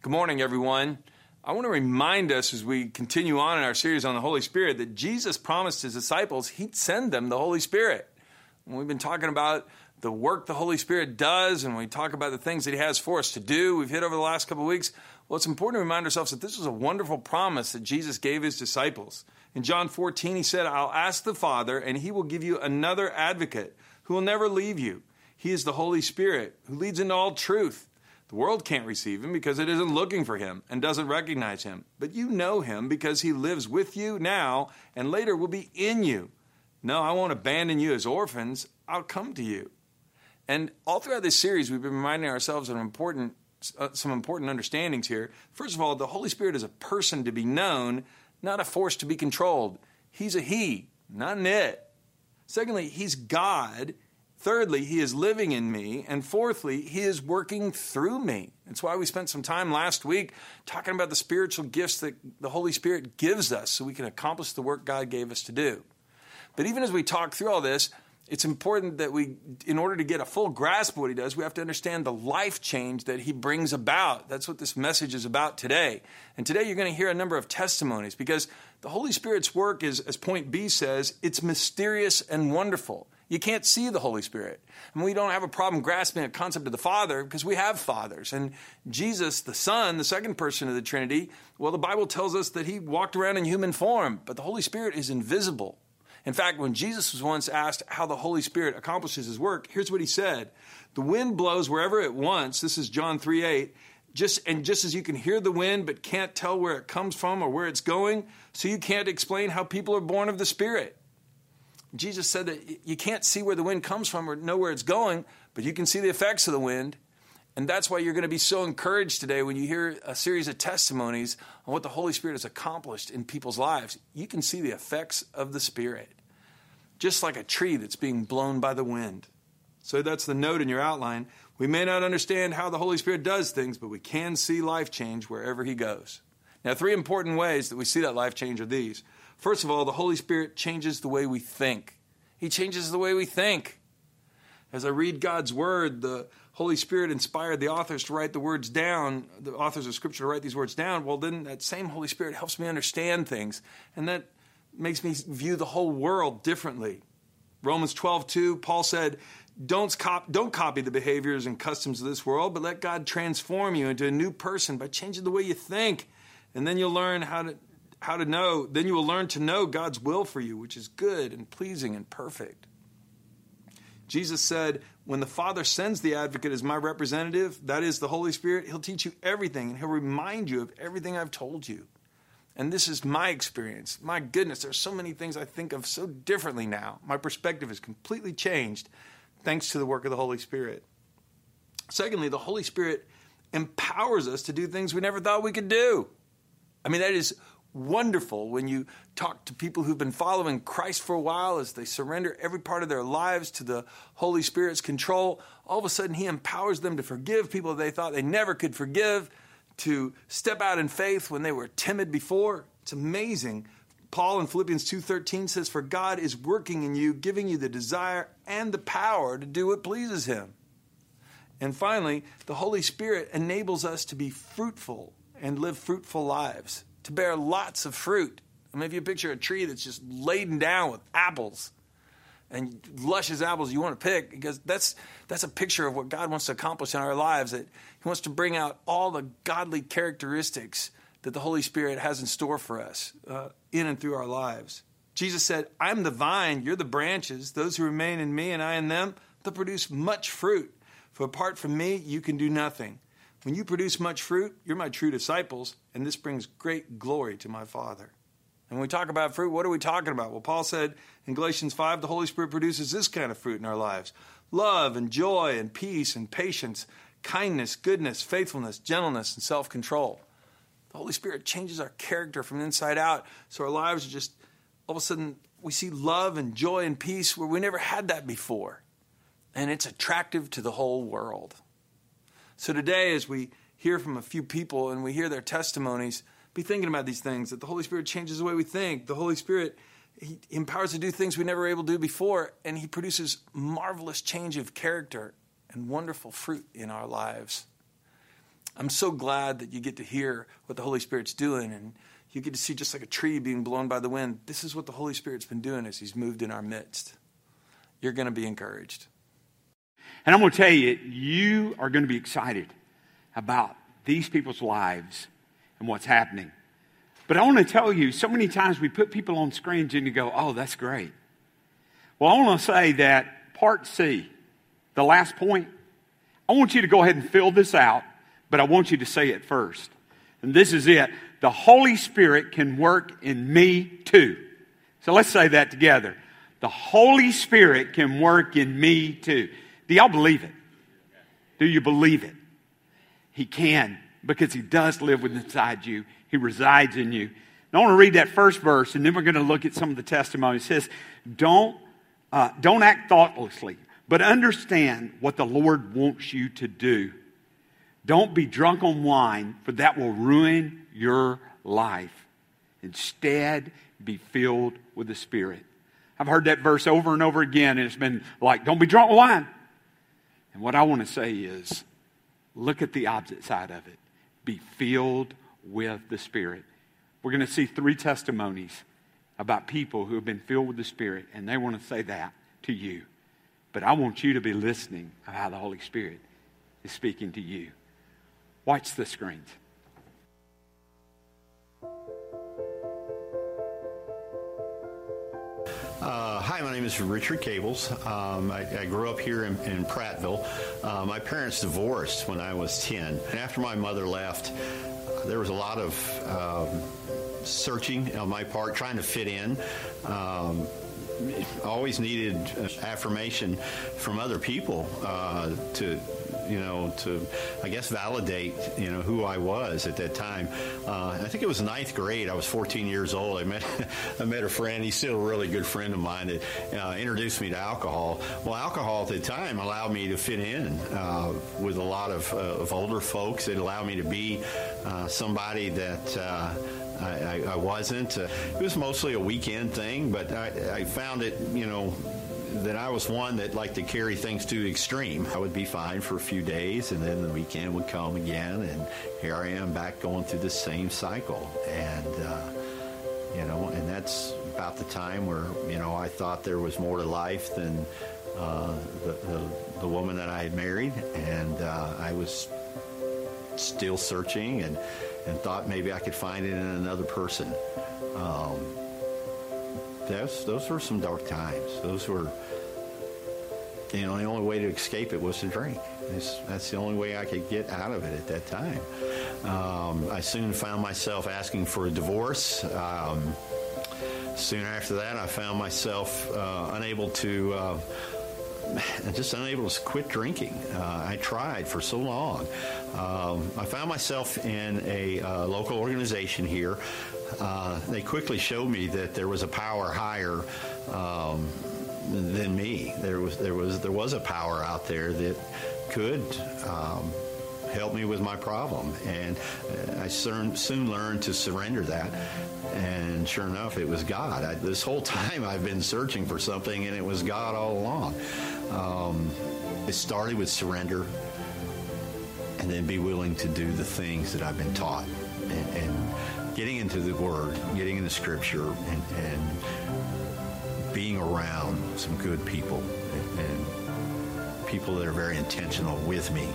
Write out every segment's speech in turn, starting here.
Good morning, everyone. I want to remind us as we continue on in our series on the Holy Spirit that Jesus promised his disciples he'd send them the Holy Spirit. And we've been talking about the work the Holy Spirit does, and we talk about the things that he has for us to do. We've hit over the last couple of weeks. Well, it's important to remind ourselves that this was a wonderful promise that Jesus gave his disciples. In John 14, he said, "I'll ask the Father, and he will give you another advocate who will never leave you. He is the Holy Spirit who leads into all truth. The world can't receive him because it isn't looking for him and doesn't recognize him. But you know him because he lives with you now and later will be in you. No, I won't abandon you as orphans. I'll come to you." And all throughout this series, we've been reminding ourselves of some important understandings here. First of all, the Holy Spirit is a person to be known, not a force to be controlled. He's a he, not an it. Secondly, he's God. Thirdly, he is living in me. And fourthly, he is working through me. That's why we spent some time last week talking about the spiritual gifts that the Holy Spirit gives us so we can accomplish the work God gave us to do. But even as we talk through all this, it's important that we, in order to get a full grasp of what he does, we have to understand the life change that he brings about. That's what this message is about today. And today you're going to hear a number of testimonies because the Holy Spirit's work is, as point B says, it's mysterious and wonderful. You can't see the Holy Spirit. And we don't have a problem grasping a concept of the Father because we have fathers. And Jesus, the Son, the second person of the Trinity, well, the Bible tells us that he walked around in human form, but the Holy Spirit is invisible. In fact, when Jesus was once asked how the Holy Spirit accomplishes his work, here's what he said. "The wind blows wherever it wants." This is John 3:8. Just as you can hear the wind but can't tell where it comes from or where it's going, so you can't explain how people are born of the Spirit. Jesus said that you can't see where the wind comes from or know where it's going, but you can see the effects of the wind. And that's why you're going to be so encouraged today when you hear a series of testimonies on what the Holy Spirit has accomplished in people's lives. You can see the effects of the Spirit, just like a tree that's being blown by the wind. So that's the note in your outline. We may not understand how the Holy Spirit does things, but we can see life change wherever he goes. Now, three important ways that we see that life change are these. First of all, the Holy Spirit changes the way we think. He changes the way we think. As I read God's word, the Holy Spirit inspired the authors to write the words down, the authors of Scripture to write these words down. Well, then that same Holy Spirit helps me understand things, and that makes me view the whole world differently. Romans 12:2, Paul said, don't copy the behaviors and customs of this world, but let God transform you into a new person by changing the way you think. And then you'll learn then you will learn to know God's will for you, which is good and pleasing and perfect. Jesus said, when the Father sends the advocate as my representative, that is the Holy Spirit, he'll teach you everything and he'll remind you of everything I've told you. And this is my experience. My goodness, there's so many things I think of so differently now. My perspective has completely changed thanks to the work of the Holy Spirit. Secondly, the Holy Spirit empowers us to do things we never thought we could do. I mean, that is wonderful when you talk to people who've been following Christ for a while as they surrender every part of their lives to the Holy Spirit's control. All of a sudden, he empowers them to forgive people they thought they never could forgive, to step out in faith when they were timid before. It's amazing. Paul in Philippians 2:13 says, "For God is working in you, giving you the desire and the power to do what pleases him." And finally, the Holy Spirit enables us to be fruitful and live fruitful lives, to bear lots of fruit. I mean, if you picture a tree that's just laden down with apples and luscious apples you want to pick, because that's a picture of what God wants to accomplish in our lives, that he wants to bring out all the godly characteristics that the Holy Spirit has in store for us in and through our lives. Jesus said, "I'm the vine, you're the branches. Those who remain in me and I in them, they'll produce much fruit. For apart from me, you can do nothing. When you produce much fruit, you're my true disciples, and this brings great glory to my Father." And when we talk about fruit, what are we talking about? Well, Paul said in Galatians 5, the Holy Spirit produces this kind of fruit in our lives: love and joy and peace and patience, kindness, goodness, faithfulness, gentleness, and self-control. The Holy Spirit changes our character from the inside out, so our lives are just, all of a sudden, we see love and joy and peace where we never had that before. And it's attractive to the whole world. So today, as we hear from a few people and we hear their testimonies, be thinking about these things, that the Holy Spirit changes the way we think. The Holy Spirit, he empowers us to do things we never were able to do before, and he produces marvelous change of character and wonderful fruit in our lives. I'm so glad that you get to hear what the Holy Spirit's doing, and you get to see just like a tree being blown by the wind. This is what the Holy Spirit's been doing as he's moved in our midst. You're going to be encouraged. And I'm going to tell you, you are going to be excited about these people's lives and what's happening. But I want to tell you, so many times we put people on screens and you go, oh, that's great. Well, I want to say that part C, the last point, I want you to go ahead and fill this out, but I want you to say it first. And this is it. The Holy Spirit can work in me too. So let's say that together. The Holy Spirit can work in me too. Do y'all believe it? Do you believe it? He can, because he does live inside you. He resides in you. And I want to read that first verse, and then we're going to look at some of the testimonies. It says, don't act thoughtlessly, but understand what the Lord wants you to do. Don't be drunk on wine, for that will ruin your life. Instead, be filled with the Spirit. I've heard that verse over and over again, and it's been like, don't be drunk on wine. And what I want to say is, look at the opposite side of it. Be filled with the Spirit. We're going to see three testimonies about people who have been filled with the Spirit, and they want to say that to you. But I want you to be listening to how the Holy Spirit is speaking to you. Watch the screens. Hi, my name is Richard Cables. I grew up here in Prattville. My parents divorced when I was 10. And after my mother left, there was a lot of searching on my part, trying to fit in. Always needed affirmation from other people to I guess validate who I was at that time. I think it was ninth grade. I was 14 years old. I met a friend. He's still a really good friend of mine that introduced me to alcohol. Well, alcohol at the time allowed me to fit in with a lot of older folks. It allowed me to be somebody that I wasn't. It was mostly a weekend thing, but I found it, that I was one that liked to carry things to the extreme. I would be fine for a few days, and then the weekend would come again, and here I am back going through the same cycle. And, and that's about the time where, I thought there was more to life than the woman that I had married, and I was still searching and thought maybe I could find it in another person. Those were some dark times. Those were, the only way to escape it was to drink. That's the only way I could get out of it at that time. I soon found myself asking for a divorce. Soon after that, I found myself unable to quit drinking. I tried for so long. I found myself in a local organization here. They quickly showed me that there was a power higher than me. There was a power out there that could help me with my problem, and I soon learned to surrender that. And sure enough, it was God. This whole time I've been searching for something, and it was God all along. It started with surrender, and then be willing to do the things that I've been taught, and getting into the Word, getting into Scripture, and being around some good people, and people that are very intentional with me.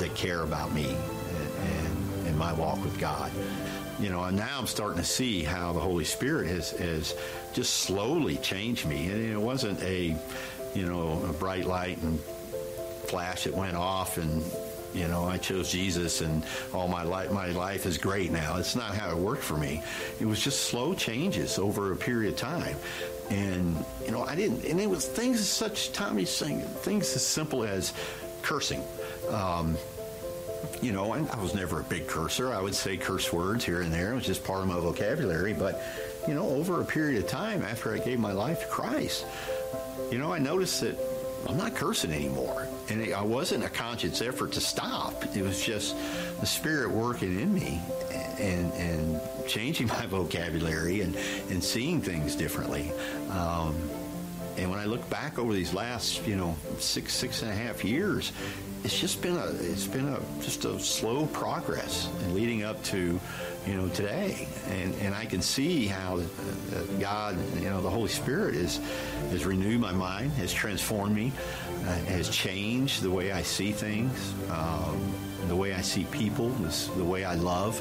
That care about me and my walk with God. And now I'm starting to see how the Holy Spirit has just slowly changed me. And it wasn't a bright light and flash that went off and, I chose Jesus and all my life is great now. It's not how it worked for me. It was just slow changes over a period of time. And, things as simple as cursing. And I was never a big cursor. I would say curse words here and there. It was just part of my vocabulary. But, over a period of time after I gave my life to Christ, I noticed that I'm not cursing anymore. And I wasn't a conscious effort to stop. It was just the Spirit working in me and changing my vocabulary and seeing things differently. And when I look back over these last, 6.5 years, it's just been a slow progress and leading up to, today. And I can see how God, the Holy Spirit has renewed my mind, has transformed me, has changed the way I see things, the way I see people, the way I love,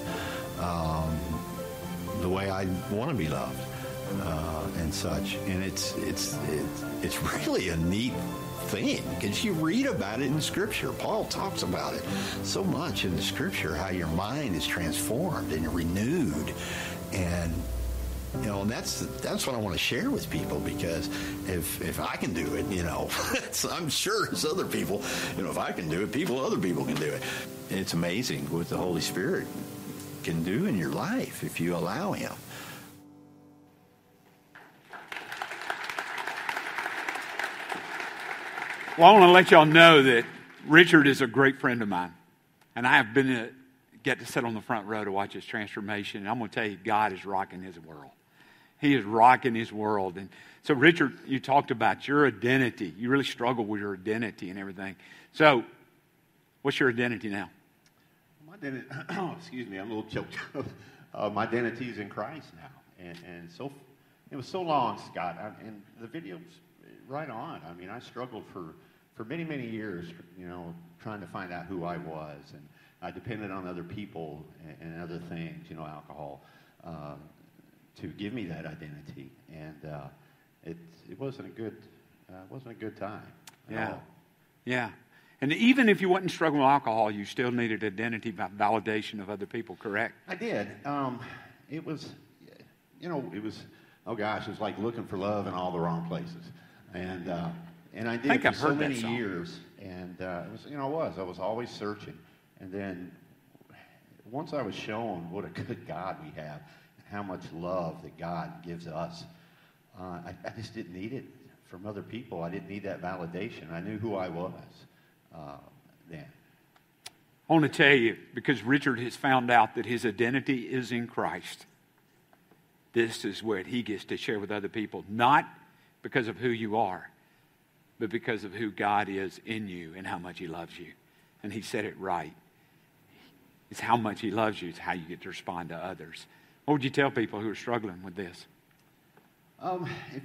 the way I want to be loved, and such. And it's really a neat thing, because you read about it in Scripture. Paul talks about it so much in the Scripture, how your mind is transformed and renewed. And and that's what I want to share with people, because if I can do it, I'm sure it's other people. If I can do it, other people can do it. And it's amazing what the Holy Spirit can do in your life if you allow Him. Well, I want to let y'all know that Richard is a great friend of mine, and I have get to sit on the front row to watch his transformation. And I'm going to tell you, God is rocking his world. He is rocking his world. And so, Richard, you talked about your identity. You really struggle with your identity and everything. So, what's your identity now? My identity, excuse me, I'm a little choked up. My identity is in Christ now, and so it was so long, Scott, and the video's right on. I mean, I struggled for many, many years, trying to find out who I was, and I depended on other people and other things, alcohol, to give me that identity, and it wasn't a good time. Yeah, yeah. And even if you wasn't struggling with alcohol, you still needed identity by validation of other people, correct? I did. It was like looking for love in all the wrong places. And I did I for so many years. And I was always searching. And then once I was shown what a good God we have and how much love that God gives us, I just didn't need it from other people. I didn't need that validation. I knew who I was. Then I want to tell you, because Richard has found out that his identity is in Christ, this is what he gets to share with other people, not because of who you are, but because of who God is in you and how much He loves you. And he said it right. It's how much He loves you. It's how you get to respond to others. What would you tell people who are struggling with this?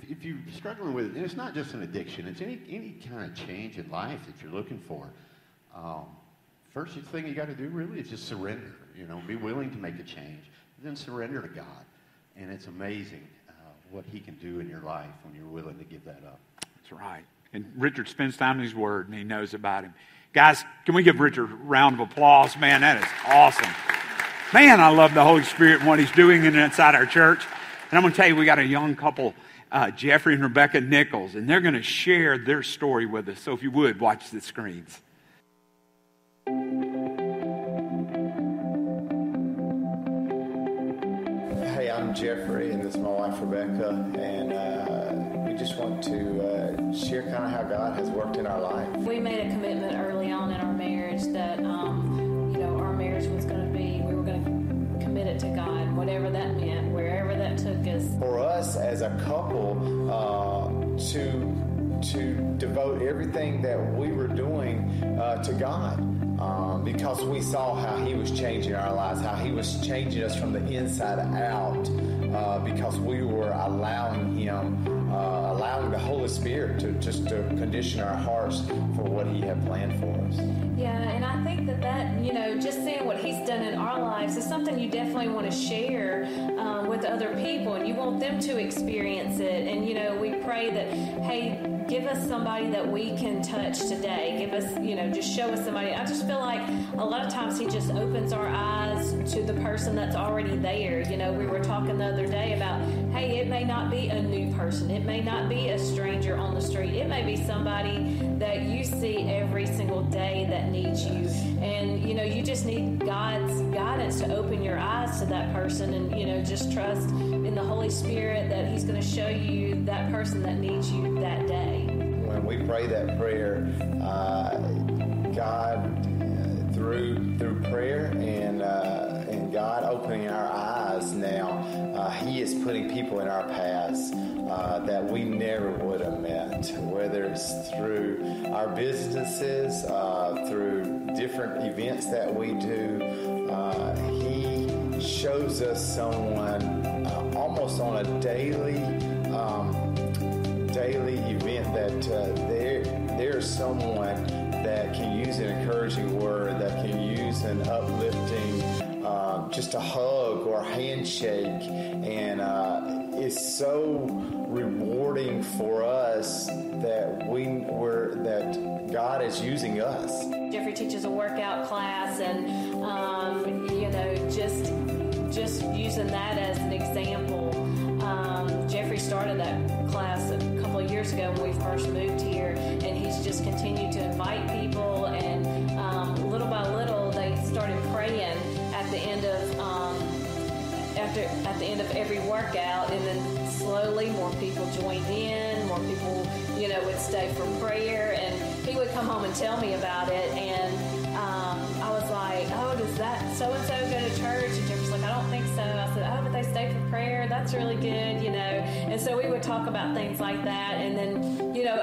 If you're struggling with it, and it's not just an addiction, it's any kind of change in life that you're looking for. First thing you got to do really is just surrender, be willing to make a change, then surrender to God. And it's amazing what He can do in your life when you're willing to give that up. That's right. And Richard spends time in His Word, and He knows about Him. Guys, can we give Richard a round of applause? Man, that is awesome. Man, I love the Holy Spirit and what He's doing inside our church. And I'm going to tell you, we got a young couple, Jeffrey and Rebecca Nichols, and they're going to share their story with us. So if you would, watch the screens. Hey, I'm Jeffrey, and this is my wife, Rebecca, and we just want to share kind of how God has worked in our life. We made a commitment early on in our marriage that, our marriage was going to be, we were going to commit it to God, whatever that meant, wherever that took us. For us as a couple, to devote everything that we were doing to God, because we saw how He was changing our lives, how He was changing us from the inside out, because we were allowing Him, allowing the Holy Spirit to condition our hearts for what He had planned for us. Yeah, and I think that just seeing what He's done in our lives is something you definitely want to share with other people, and you want them to experience it. And, we pray that, hey, give us somebody that we can touch today. Give us, just show us somebody. I just feel like a lot of times He just opens our eyes to the person that's already there. We were talking the other day about, hey, it may not be a new person. It may not be a stranger on the street. It may be somebody that you see every single day that needs you. And, you just need God's guidance to open your eyes to that person, and, just trust in the Holy Spirit that He's going to show you that person that needs you that day. When we pray that prayer, God, through prayer and God opening our eyes now, He is it's putting people in our paths that we never would have met, whether it's through our businesses, through different events that we do. He shows us someone almost on a daily event that there's someone that can use an encouraging word, that can use an uplifting, just a hug or a handshake, and it's so rewarding for us that that God is using us. Jeffrey teaches a workout class, and just using that as an example. Jeffrey started that class a couple of years ago when we first moved here, and he's just continued to invite people, and little by little they started praying at the end of every workout, and then slowly more people joined in, more people would stay for prayer, and he would come home and tell me about it, and I was like, oh, does that so-and-so go to church? And Jeffrey's like, I don't think so. I said, oh, but they stay for prayer, that's really good, and so we would talk about things like that, and then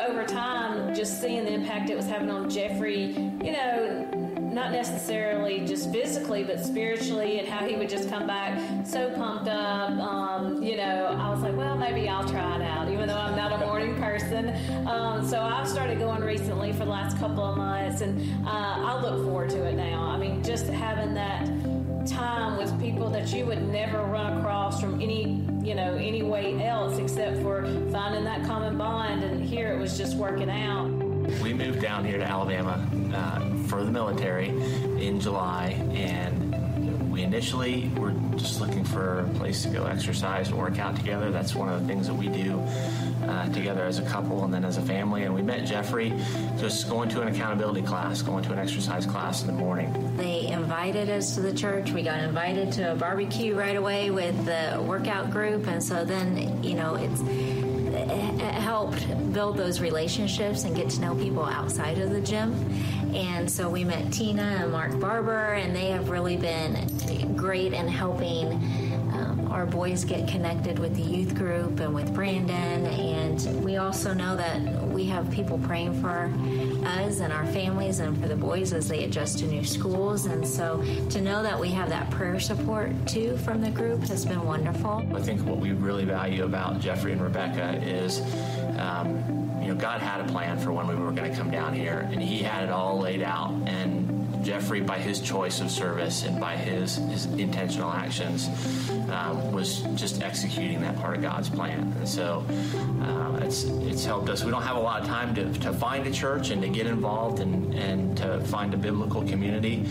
over time, just seeing the impact it was having on Jeffrey, not necessarily just physically, but spiritually, and how he would just come back so pumped up. I was like, well, maybe I'll try it out, even though I'm not a morning person. So I've started going recently for the last couple of months, and I look forward to it now. I mean, just having that time with people that you would never run across from any way else except for finding that common bond, and here it was just working out. We moved down here to Alabama for the military in July, and we initially were just looking for a place to go exercise and work out together. That's one of the things that we do together as a couple and then as a family. And we met Jeffrey just going to an accountability class, going to an exercise class in the morning. They invited us to the church. We got invited to a barbecue right away with the workout group, and so then, it helped build those relationships and get to know people outside of the gym. And so we met Tina and Mark Barber, and they have really been great in helping our boys get connected with the youth group and with Brandon. And we also know that we have people praying for us and our families and for the boys as they adjust to new schools. And so to know that we have that prayer support too from the group has been wonderful. I think what we really value about Jeffrey and Rebecca is God had a plan for when we were going to come down here, and he had it all laid out, and Jeffrey, by his choice of service and by his intentional actions, was just executing that part of God's plan. And so it's helped us. We don't have a lot of time to find a church and to get involved and to find a biblical community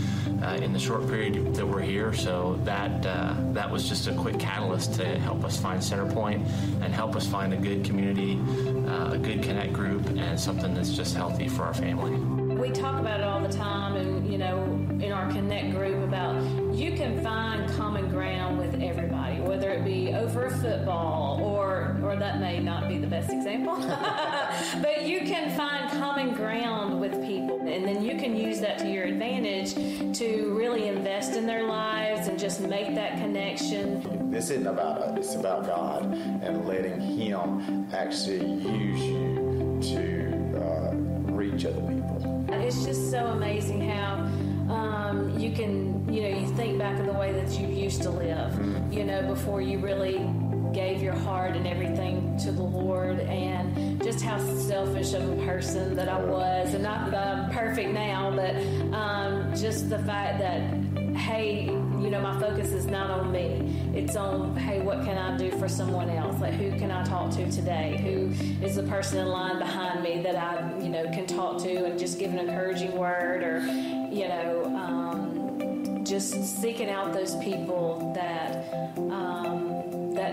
in the short period that we're here, so that was just a quick catalyst to help us find Centerpoint and help us find a good community, a good connect group, and something that's just healthy for our family. We talk about it all the time, and in our connect group, about you can find common ground with everybody, whether it be over football or that may not be the best example, but you can find common ground with people, and then you can use that to your advantage to really invest in their lives and just make that connection. This isn't about us, it's about God and letting Him actually use you to reach other people. It's just so amazing how you can, you think back of the way that you used to live, before you really gave your heart and everything to the Lord, and just how selfish of a person that I was, and not that I'm perfect now, but just the fact that, hey, my focus is not on me. It's on, hey, what can I do for someone else? Like, who can I talk to today? Who is the person in line behind me that I, can talk to and just give an encouraging word, or, just seeking out those people that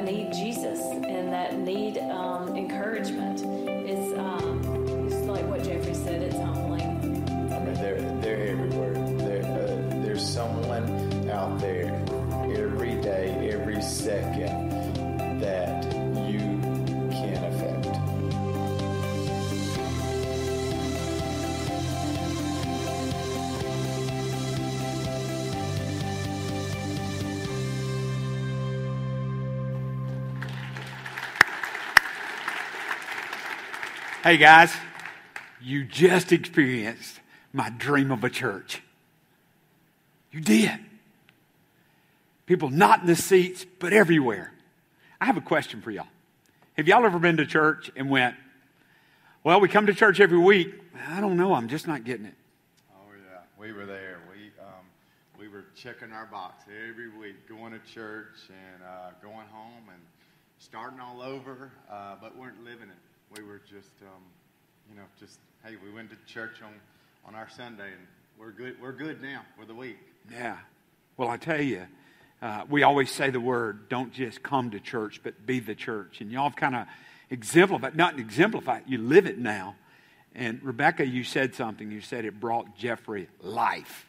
need Jesus and that need encouragement. It's like what Jeffrey said, it's humbling. I mean, they're everywhere. There's someone out there every day, every second that you can affect. Hey guys, you just experienced my dream of a church. You did. People not in the seats, but everywhere. I have a question for y'all. Have y'all ever been to church and went, well, we come to church every week. I don't know. I'm just not getting it. Oh, yeah. We were there. We were checking our box every week, going to church and going home and starting all over, but weren't living it. We were just, hey, we went to church on our Sunday, and we're good. We're good now for the week. Yeah. Well, I tell you, we always say the word, don't just come to church, but be the church. And y'all have kind of exemplified, not exemplified, you live it now. And Rebecca, you said something. You said it brought Jeffrey life.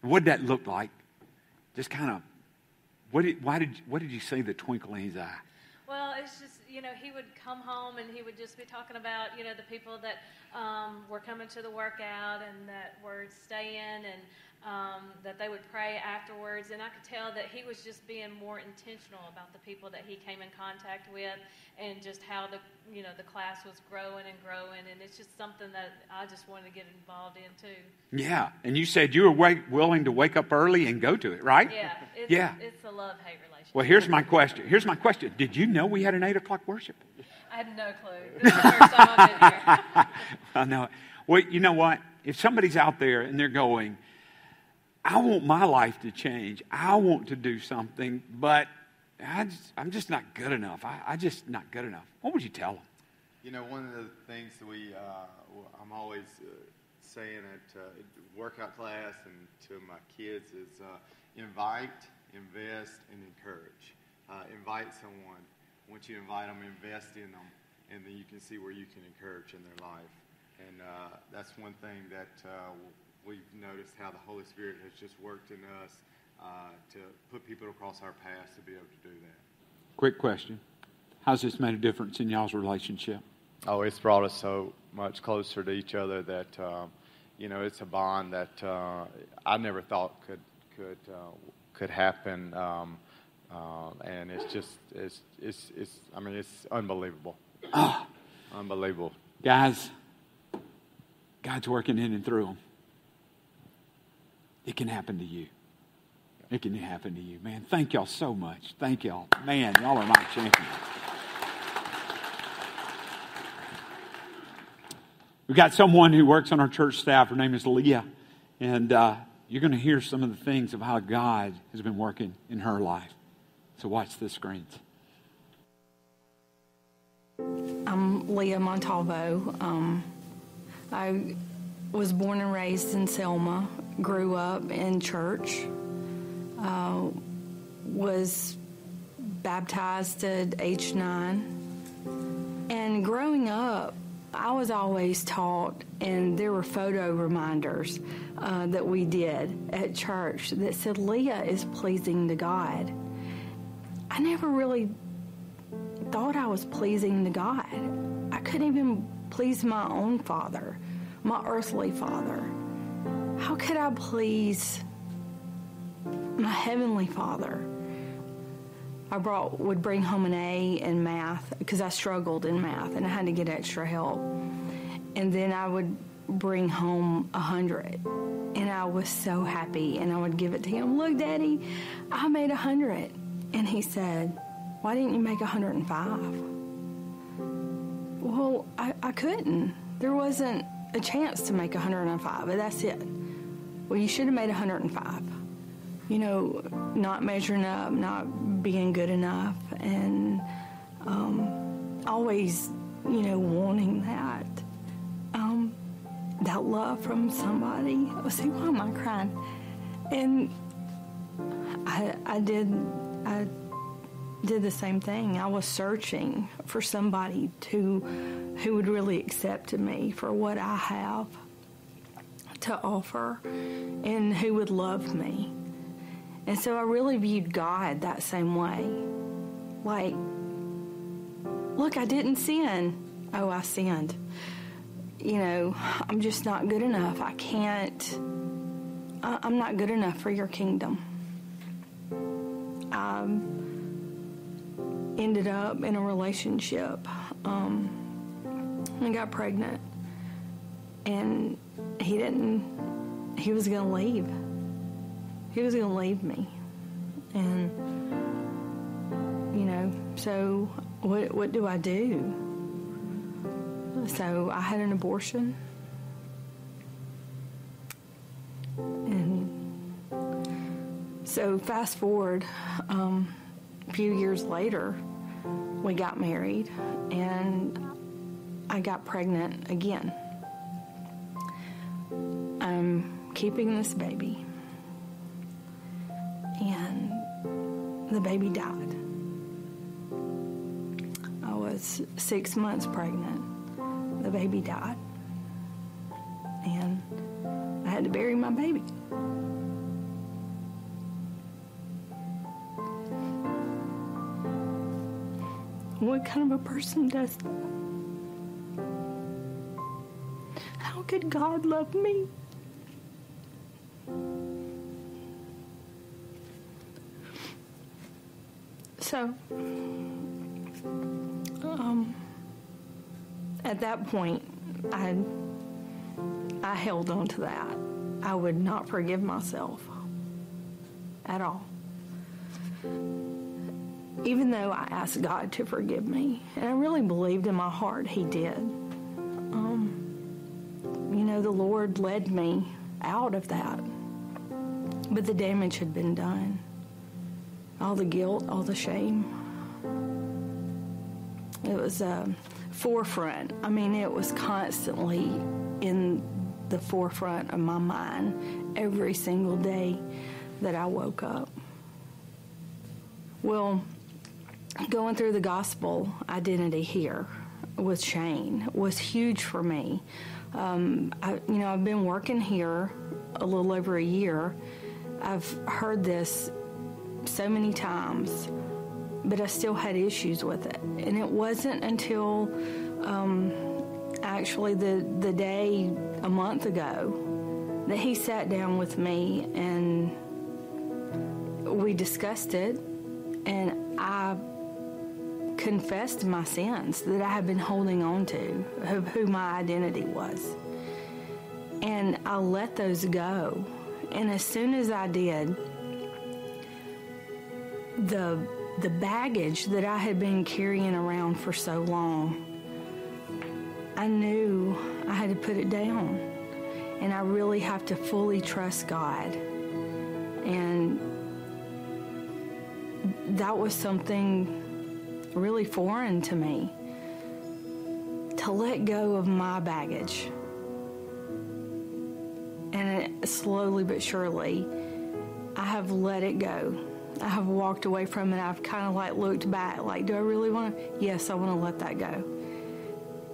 What did that look like? Just kind of, what did you see the twinkle in his eye? Well, it's just, he would come home and he would just be talking about, the people that were coming to the workout and that were staying and that they would pray afterwards. And I could tell that he was just being more intentional about the people that he came in contact with and just how the class was growing and growing. And it's just something that I just wanted to get involved in too. Yeah. And you said you were willing to wake up early and go to it, right? Yeah. It's a love-hate relationship. Well, here's my question. Did you know we had an 8 o'clock worship? I had no clue. This is the first time I've been here. I know. Well, you know what? If somebody's out there and they're going, I want my life to change. I want to do something, but I'm just not good enough. I'm just not good enough. What would you tell them? One of the things that I'm always saying at workout class and to my kids is invite, invest, and encourage. Invite someone. Once you invite them, invest in them, and then you can see where you can encourage in their life. And that's one thing that we've noticed how the Holy Spirit has just worked in us to put people across our path to be able to do that. Quick question. How's this made a difference in y'all's relationship? Oh, it's brought us so much closer to each other that, it's a bond that I never thought could happen, and it's just it's unbelievable. Oh. Unbelievable, guys. God's working in and through them. It can happen to you. It can happen to you, man. Thank y'all so much. Thank y'all, man. Y'all are my champions. We've got someone who works on our church staff. Her name is Leah, and you're going to hear some of the things of how God has been working in her life. So watch the screens. I'm Leah Montalvo. I was born and raised in Selma, grew up in church, was baptized at age 9. And growing up, I was always taught, and there were photo reminders that we did at church that said, Leah is pleasing to God. I never really thought I was pleasing to God. I couldn't even please my own father, my earthly father. How could I please my heavenly father? I would bring home an A in math because I struggled in math and I had to get extra help. And then I would bring home 100, and I was so happy. And I would give it to him. Look, Daddy, I made 100. And he said, "Why didn't you make 105?" Well, I couldn't. There wasn't a chance to make 105. But that's it. Well, you should have made 105. Not measuring up, not being good enough, and always, wanting that. That love from somebody. I was like, why am I crying? And I did the same thing. I was searching for somebody who would really accept me for what I have to offer and who would love me. And so I really viewed God that same way. Like, look, I didn't sin. Oh, I sinned. I'm just not good enough. I can't. I'm not good enough for your kingdom. I ended up in a relationship and got pregnant. And he was gonna leave. He was gonna leave me. And, you know, so what do I do? So I had an abortion. And so fast forward, a few years later, we got married and I got pregnant again. I'm keeping this baby, and the baby died. I was 6 months pregnant. The baby died, and I had to bury my baby. What kind of a person does that? How could God love me? So, at that point, I held on to that. I would not forgive myself at all. Even though I asked God to forgive me, and I really believed in my heart He did. You know, the Lord led me out of that, but the damage had been done. All the guilt, all the shame. It was a forefront. I mean, it was constantly in the forefront of my mind every single day that I woke up. Well, going through the gospel identity here with Shane was huge for me. You know, I've been working here a little over a year. I've heard this so many times, but I still had issues with it. And it wasn't until actually the day a month ago that he sat down with me and we discussed it, and I confessed my sins that I had been holding on to, of who my identity was. And I let those go. And as soon as I did, the baggage that I had been carrying around for so long, I knew I had to put it down. And I really have to fully trust God. And that was something really foreign to me, to let go of my baggage. And slowly but surely, I have let it go. I have walked away from it. I've kind of like looked back, like, do I really want to? Yes, I want to let that go.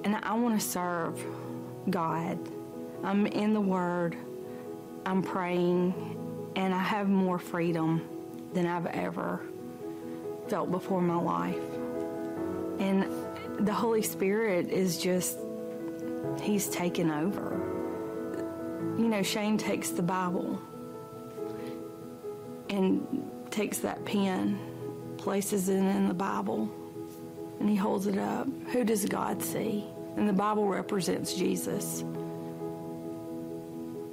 And I want to serve God. I'm in the Word. I'm praying. And I have more freedom than I've ever felt before in my life. And the Holy Spirit is just, He's taken over. You know, Shane takes the Bible and takes that pen, places it in the Bible, and he holds it up. Who does God see? And the Bible represents Jesus.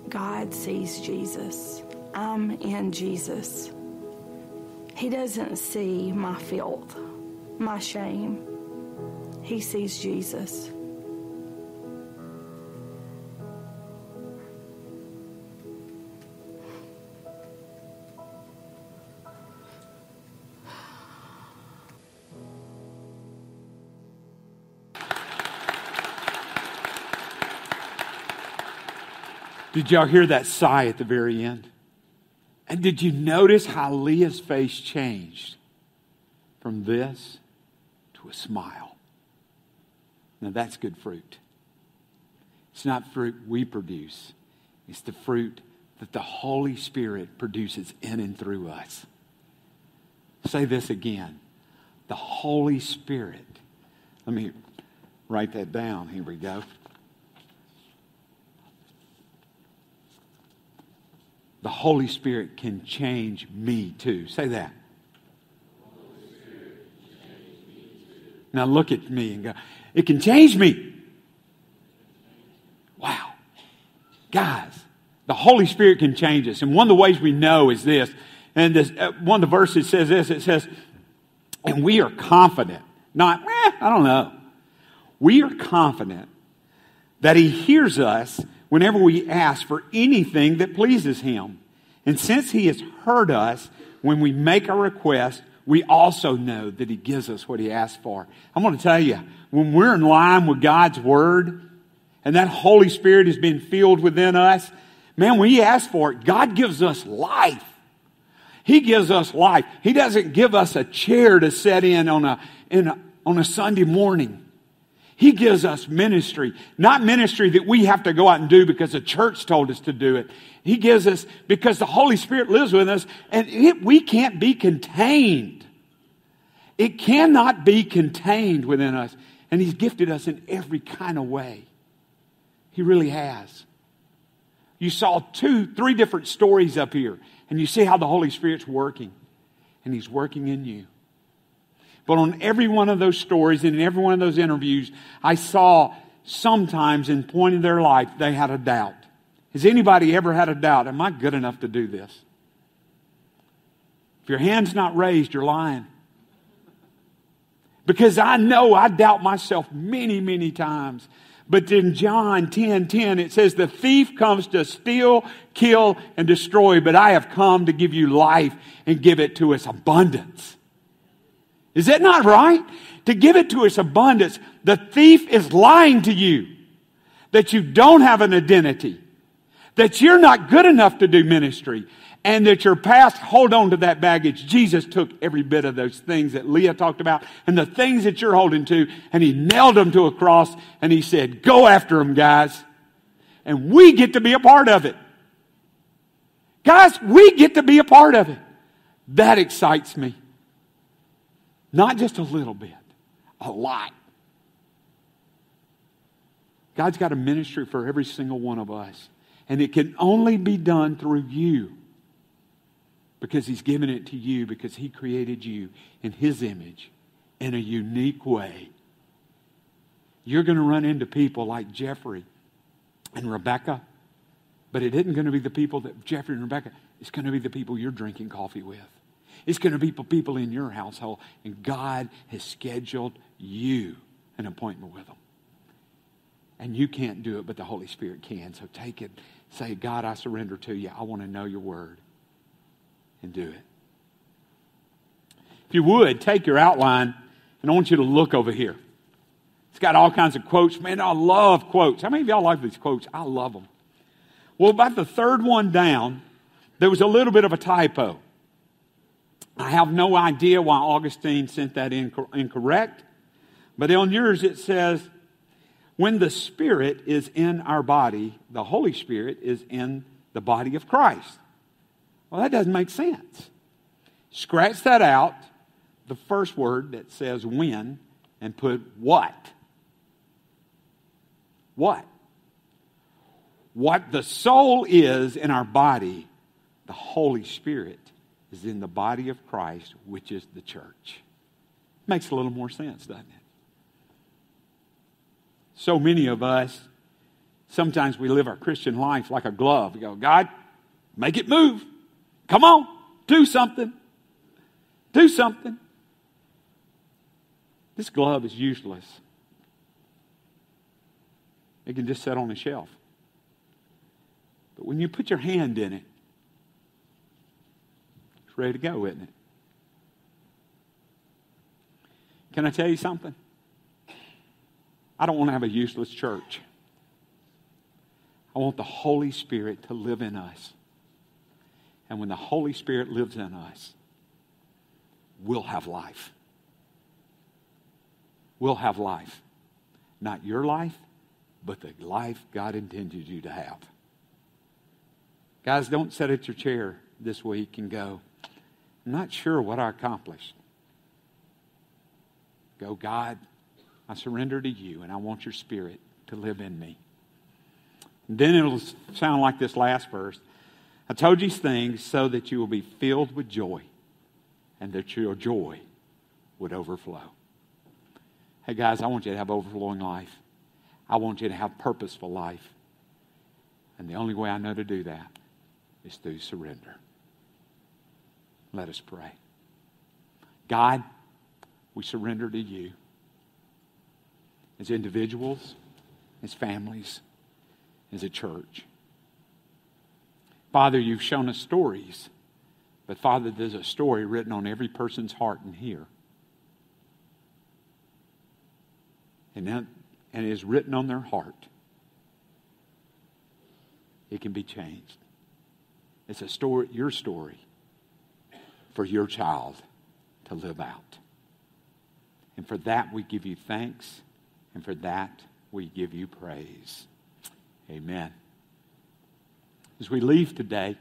God sees Jesus. I'm in Jesus. He doesn't see my filth, my shame. He sees Jesus. Did y'all hear that sigh at the very end? And did you notice how Leah's face changed from this to a smile? Now that's good fruit. It's not fruit we produce. It's the fruit that the Holy Spirit produces in and through us. Say this again. The Holy Spirit. Let me write that down. Here we go. The Holy Spirit can change me too. Say that. The Holy Spirit can change me too. Now look at me and go, it can change me. Guys, the Holy Spirit can change us. And one of the ways we know is this. And this, one of the verses says this. It says, and we are confident. Not, I don't know. We are confident that He hears us whenever we ask for anything that pleases Him. And since He has heard us when we make our request, we also know that He gives us what He asks for. I'm going to tell you, when we're in line with God's Word and that Holy Spirit has been filled within us, man, when He asks for it, God gives us life. He gives us life. He doesn't give us a chair to sit in on a Sunday morning. He gives us ministry. Not ministry that we have to go out and do because the church told us to do it. He gives us, because the Holy Spirit lives with us, and we can't be contained. It cannot be contained within us. And He's gifted us in every kind of way. He really has. You saw 2-3 different stories up here, and you see how the Holy Spirit's working. And He's working in you. But on every one of those stories and in every one of those interviews, I saw sometimes in point in their life, they had a doubt. Has anybody ever had a doubt? Am I good enough to do this? If your hand's not raised, you're lying. Because I know I doubt myself many, many times. But in John 10:10, it says, the thief comes to steal, kill, and destroy. But I have come to give you life and give it to us abundance. Is that not right? To give it to us abundance, the thief is lying to you that you don't have an identity, that you're not good enough to do ministry, and that your past, hold on to that baggage. Jesus took every bit of those things that Leah talked about and the things that you're holding to, and He nailed them to a cross, and He said, go after them, guys. And we get to be a part of it. Guys, we get to be a part of it. That excites me. Not just a little bit, a lot. God's got a ministry for every single one of us. And it can only be done through you because He's given it to you, because He created you in His image in a unique way. You're going to run into people like Jeffrey and Rebecca, but it isn't going to be the people that Jeffrey and Rebecca, it's going to be the people you're drinking coffee with. It's going to be people in your household, and God has scheduled you an appointment with them. And you can't do it, but the Holy Spirit can. So take it. Say, God, I surrender to you. I want to know your word. And do it. If you would, take your outline, and I want you to look over here. It's got all kinds of quotes. Man, I love quotes. How many of y'all like these quotes? I love them. Well, about the third one down, there was a little bit of a typo. I have no idea why Augustine sent that incorrect. But on yours it says, when the Spirit is in our body, the Holy Spirit is in the body of Christ. Well, that doesn't make sense. Scratch that out, the first word that says when, and put what. What? What the soul is in our body, the Holy Spirit is in the body of Christ, which is the church. Makes a little more sense, doesn't it? So many of us, sometimes we live our Christian life like a glove. We go, God, make it move. Come on, do something. Do something. This glove is useless. It can just sit on a shelf. But when you put your hand in it, ready to go, isn't it? Can I tell you something? I don't want to have a useless church. I want the Holy Spirit to live in us. And when the Holy Spirit lives in us, we'll have life. We'll have life. Not your life, but the life God intended you to have. Guys, don't sit at your chair this week and go, I'm not sure what I accomplished. Go, God, I surrender to you, and I want your Spirit to live in me. And then it'll sound like this last verse. I told you these things so that you will be filled with joy and that your joy would overflow. Hey, guys, I want you to have overflowing life. I want you to have purposeful life. And the only way I know to do that is through surrender. Let us pray. God, we surrender to you as individuals, as families, as a church. Father, you've shown us stories, but Father, there's a story written on every person's heart in here. And it is written on their heart. It can be changed. It's a story, your story, for your child to live out. And for that we give you thanks, and for that we give you praise. Amen. As we leave today,